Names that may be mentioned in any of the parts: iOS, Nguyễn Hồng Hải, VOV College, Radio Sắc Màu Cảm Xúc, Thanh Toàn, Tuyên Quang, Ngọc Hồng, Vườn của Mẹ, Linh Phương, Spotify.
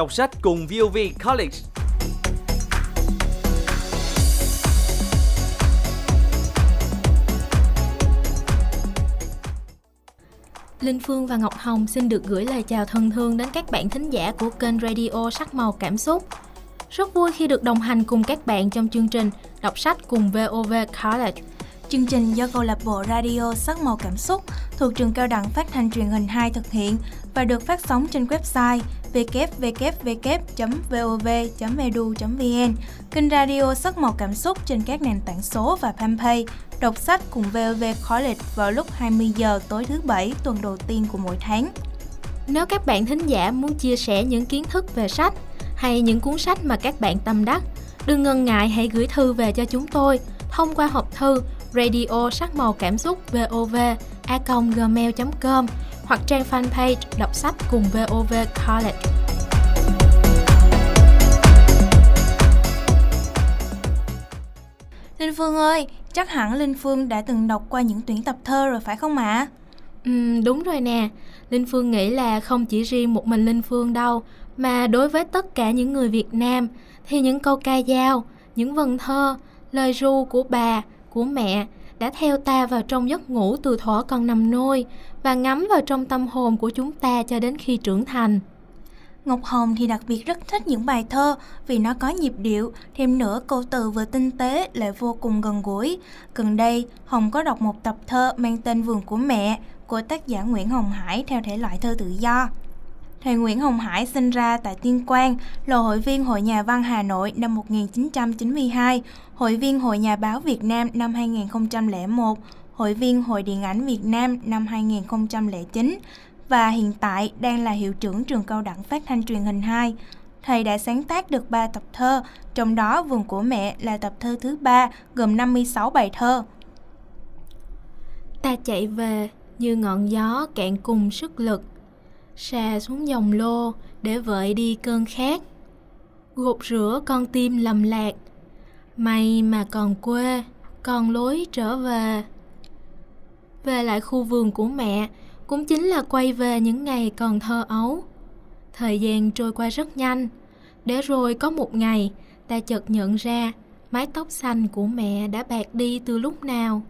Đọc sách cùng VOV College. Linh Phương và Ngọc Hồng xin được gửi lời chào thân thương đến các bạn thính giả của kênh Radio Sắc Màu Cảm Xúc. Rất vui khi được đồng hành cùng các bạn trong chương trình Đọc sách cùng VOV College. Chương trình do câu lạc bộ Radio Sắc Màu Cảm Xúc thuộc trường cao đẳng phát thanh truyền hình 2 thực hiện và được phát sóng trên website www.vov.edu.vn, kênh Radio Sắc Màu Cảm Xúc trên các nền tảng số và fanpage Đọc sách cùng VOV College vào lúc 20 giờ tối thứ Bảy tuần đầu tiên của mỗi tháng. Nếu các bạn thính giả muốn chia sẻ những kiến thức về sách hay những cuốn sách mà các bạn tâm đắc, đừng ngần ngại hãy gửi thư về cho chúng tôi thông qua hộp thư Radio Sắc Màu Cảm Xúc vov@gmail.com hoặc trang fanpage Đọc sách cùng VOV College. Linh Phương ơi, chắc hẳn Linh Phương đã từng đọc qua những tuyển tập thơ rồi phải không ạ? Đúng rồi nè, Linh Phương nghĩ là không chỉ riêng một mình Linh Phương đâu, mà đối với tất cả những người Việt Nam thì những câu ca dao, những vần thơ, lời ru của bà, của mẹ đã theo ta vào trong giấc ngủ từ thuở còn nằm nôi và ngấm vào trong tâm hồn của chúng ta cho đến khi trưởng thành. Ngọc Hồng thì đặc biệt rất thích những bài thơ vì nó có nhịp điệu, thêm nữa câu từ vừa tinh tế lại vô cùng gần gũi. Gần đây, Hồng có đọc một tập thơ mang tên Vườn của Mẹ của tác giả Nguyễn Hồng Hải theo thể loại thơ tự do. Thầy Nguyễn Hồng Hải sinh ra tại Tuyên Quang, là hội viên Hội Nhà văn Hà Nội năm 1992, hội viên Hội Nhà báo Việt Nam năm 2001, hội viên Hội Điện ảnh Việt Nam năm 2009 và hiện tại đang là hiệu trưởng trường cao đẳng phát thanh truyền hình 2. Thầy đã sáng tác được 3 tập thơ, trong đó Vườn của Mẹ là tập thơ thứ 3 gồm 56 bài thơ. Ta chạy về như ngọn gió cạn cùng sức lực, sa xuống dòng lô để vợi đi cơn khát, gột rửa con tim lầm lạc, may mà còn quê, còn lối trở về. Về lại khu vườn của mẹ cũng chính là quay về những ngày còn thơ ấu. Thời gian trôi qua rất nhanh, để rồi có một ngày ta chợt nhận ra mái tóc xanh của mẹ đã bạc đi từ lúc nào.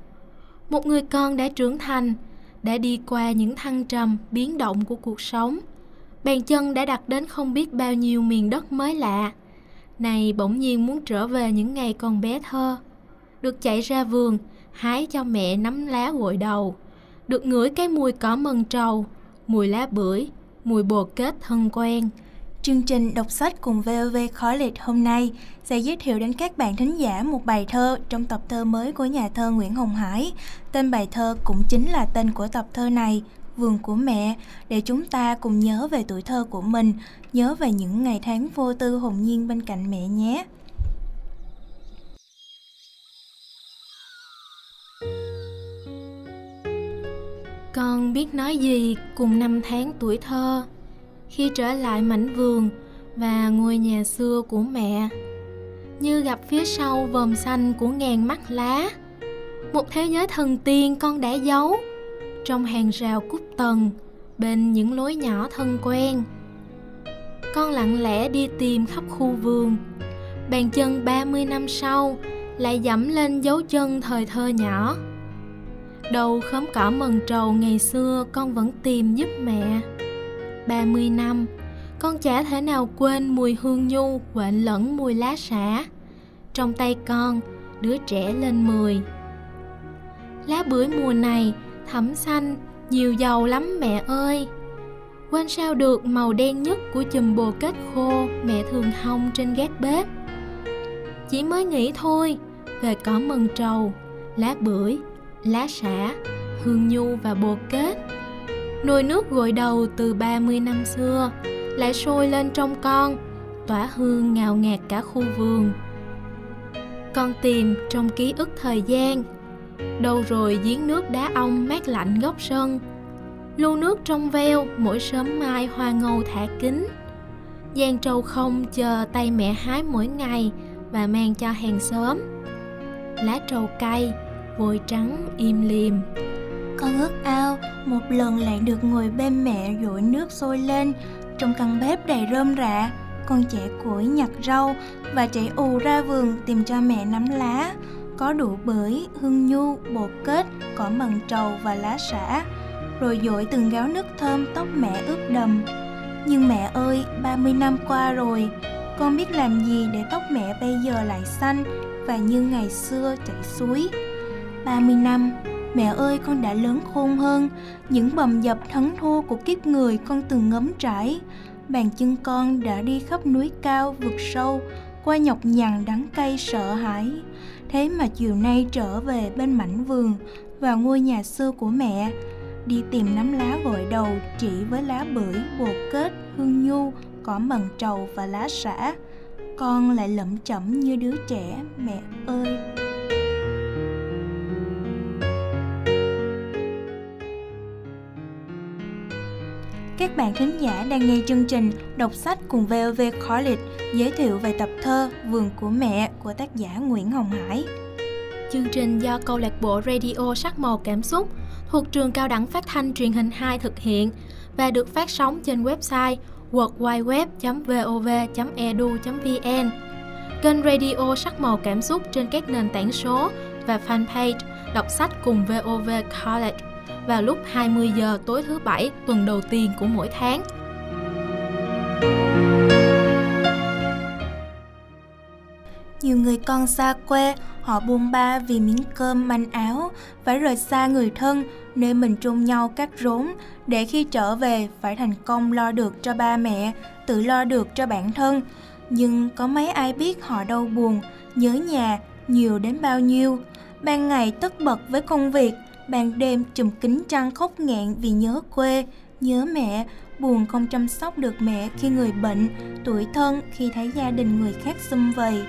Một người con đã trưởng thành, đã đi qua những thăng trầm, biến động của cuộc sống. Bàn chân đã đặt đến không biết bao nhiêu miền đất mới lạ. Này bỗng nhiên muốn trở về những ngày còn bé thơ. Được chạy ra vườn, hái cho mẹ nắm lá gội đầu. Được ngửi cái mùi cỏ mần trầu, mùi lá bưởi, mùi bồ kết thân quen. Chương trình Đọc sách cùng VOV College hôm nay sẽ giới thiệu đến các bạn thính giả một bài thơ trong tập thơ mới của nhà thơ Nguyễn Hồng Hải. Tên bài thơ cũng chính là tên của tập thơ này, Vườn của Mẹ, để chúng ta cùng nhớ về tuổi thơ của mình, nhớ về những ngày tháng vô tư hồn nhiên bên cạnh mẹ nhé. Con biết nói gì cùng năm tháng tuổi thơ, khi trở lại mảnh vườn và ngôi nhà xưa của mẹ, như gặp phía sau vòm xanh của ngàn mắt lá, một thế giới thần tiên con đã giấu trong hàng rào cúp tầng, bên những lối nhỏ thân quen. Con lặng lẽ đi tìm khắp khu vườn, bàn chân 30 năm sau lại dẫm lên dấu chân thời thơ nhỏ. Đầu khóm cỏ mần trầu ngày xưa con vẫn tìm giúp mẹ. 30 năm, con chả thể nào quên mùi hương nhu quện lẫn mùi lá xả. Trong tay con, đứa trẻ lên 10. Lá bưởi mùa này thẫm xanh, nhiều dầu lắm mẹ ơi. Quên sao được màu đen nhất của chùm bồ kết khô mẹ thường hong trên gác bếp. Chỉ mới nghĩ thôi, về cỏ mần trầu, lá bưởi, lá xả, hương nhu và bồ kết. Nồi nước gội đầu từ 30 năm xưa lại sôi lên trong con, tỏa hương ngào ngạt cả khu vườn. Con tìm trong ký ức thời gian, đâu rồi giếng nước đá ong mát lạnh góc sân, lu nước trong veo mỗi sớm mai hoa ngâu thả kính, giang trầu không chờ tay mẹ hái mỗi ngày và mang cho hàng xóm. Lá trầu cay, vôi trắng im lìm. Con ước ao một lần lại được ngồi bên mẹ dội nước sôi lên, Trong căn bếp đầy rơm rạ, con trẻ củi nhặt rau và chạy ù ra vườn tìm cho mẹ nắm lá. Có đủ bưởi, hương nhu, bột kết, cỏ mần trầu và lá sả. Rồi dội từng gáo nước thơm tóc mẹ ướt đầm. Nhưng mẹ ơi, 30 năm qua rồi, con biết làm gì để tóc mẹ bây giờ lại xanh và như ngày xưa chảy suối. 30 năm, mẹ ơi, con đã lớn khôn hơn. Những bầm dập thẫn thua của kiếp người con từng ngấm trải. Bàn chân con đã đi khắp núi cao, vực sâu, qua nhọc nhằn đắng cay sợ hãi. Thế mà chiều nay trở về bên mảnh vườn, vào ngôi nhà xưa của mẹ, đi tìm nắm lá gội đầu chỉ với lá bưởi, bột kết, hương nhu, cỏ mần trầu và lá sả. Con lại lẩm chẩm như đứa trẻ, mẹ ơi. Các bạn khán giả đang nghe chương trình Đọc sách cùng VOV College giới thiệu về tập thơ Vườn của Mẹ của tác giả Nguyễn Hồng Hải. Chương trình do câu lạc bộ Radio Sắc Màu Cảm Xúc thuộc trường Cao đẳng Phát thanh Truyền hình 2 thực hiện và được phát sóng trên website www.vov.edu.vn, kênh Radio Sắc Màu Cảm Xúc trên các nền tảng số và fanpage Đọc sách cùng VOV College vào lúc 20 giờ tối thứ Bảy tuần đầu tiên của mỗi tháng. Nhiều người con xa quê, họ buôn ba vì miếng cơm manh áo, phải rời xa người thân, nơi mình chôn nhau các rốn, để khi trở về phải thành công lo được cho ba mẹ, tự lo được cho bản thân. Nhưng có mấy ai biết họ đau buồn, nhớ nhà nhiều đến bao nhiêu. Ban ngày tất bật với công việc, ban đêm trùm kín trăng khóc nghẹn vì nhớ quê, nhớ mẹ, buồn không chăm sóc được mẹ khi người bệnh, tủi thân khi thấy gia đình người khác sum vầy.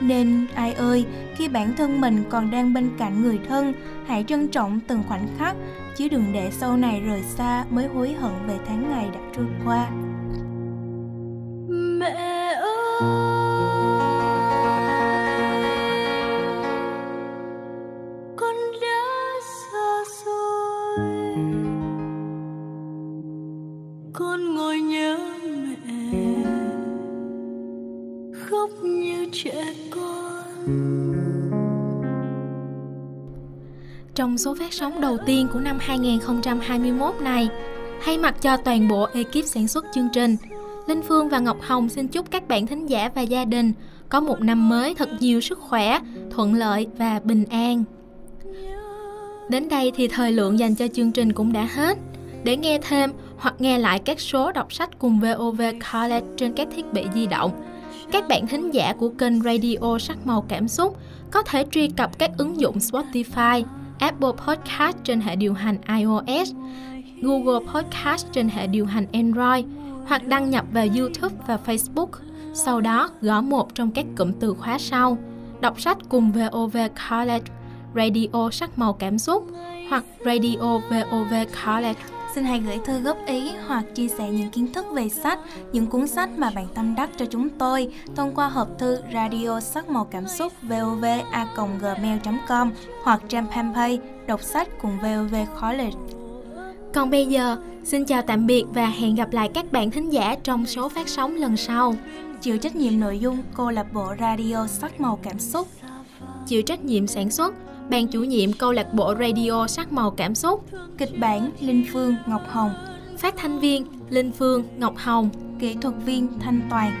Nên ai ơi, khi bản thân mình còn đang bên cạnh người thân, hãy trân trọng từng khoảnh khắc, chứ đừng để sau này rời xa mới hối hận về tháng ngày đã trôi qua. Mẹ ơi, trẻ con. Trong số phát sóng đầu tiên của năm 2021 này, thay mặt cho toàn bộ ekip sản xuất chương trình, Linh Phương và Ngọc Hồng xin chúc các bạn thính giả và gia đình có một năm mới thật nhiều sức khỏe, thuận lợi và bình an. Đến đây thì thời lượng dành cho chương trình cũng đã hết. Để nghe thêm hoặc nghe lại các số Đọc sách cùng VOV College trên các thiết bị di động, các bạn thính giả của kênh Radio Sắc Màu Cảm Xúc có thể truy cập các ứng dụng Spotify, Apple Podcast trên hệ điều hành iOS, Google Podcast trên hệ điều hành Android, hoặc đăng nhập vào YouTube và Facebook, sau đó gõ một trong các cụm từ khóa sau: Đọc sách cùng VOV College, Radio Sắc Màu Cảm Xúc hoặc Radio VOV College. Xin hãy gửi thư góp ý hoặc chia sẻ những kiến thức về sách, những cuốn sách mà bạn tâm đắc cho chúng tôi thông qua hộp thư Radio Sắc Màu Cảm Xúc vov@gmail.com hoặc trang fanpage Đọc sách cùng VOV College. Còn bây giờ, xin chào tạm biệt và hẹn gặp lại các bạn thính giả trong số phát sóng lần sau. Chịu trách nhiệm nội dung câu lạc bộ Radio Sắc Màu Cảm Xúc. Chịu trách nhiệm sản xuất, Ban chủ nhiệm câu lạc bộ Radio Sắc Màu Cảm Xúc. Kịch bản Linh Phương, Ngọc Hồng. Phát thanh viên Linh Phương, Ngọc Hồng. Kỹ thuật viên Thanh Toàn.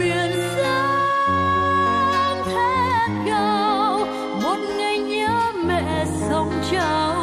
Biển sáng thét gào, một ngày nhớ mẹ sóng trào.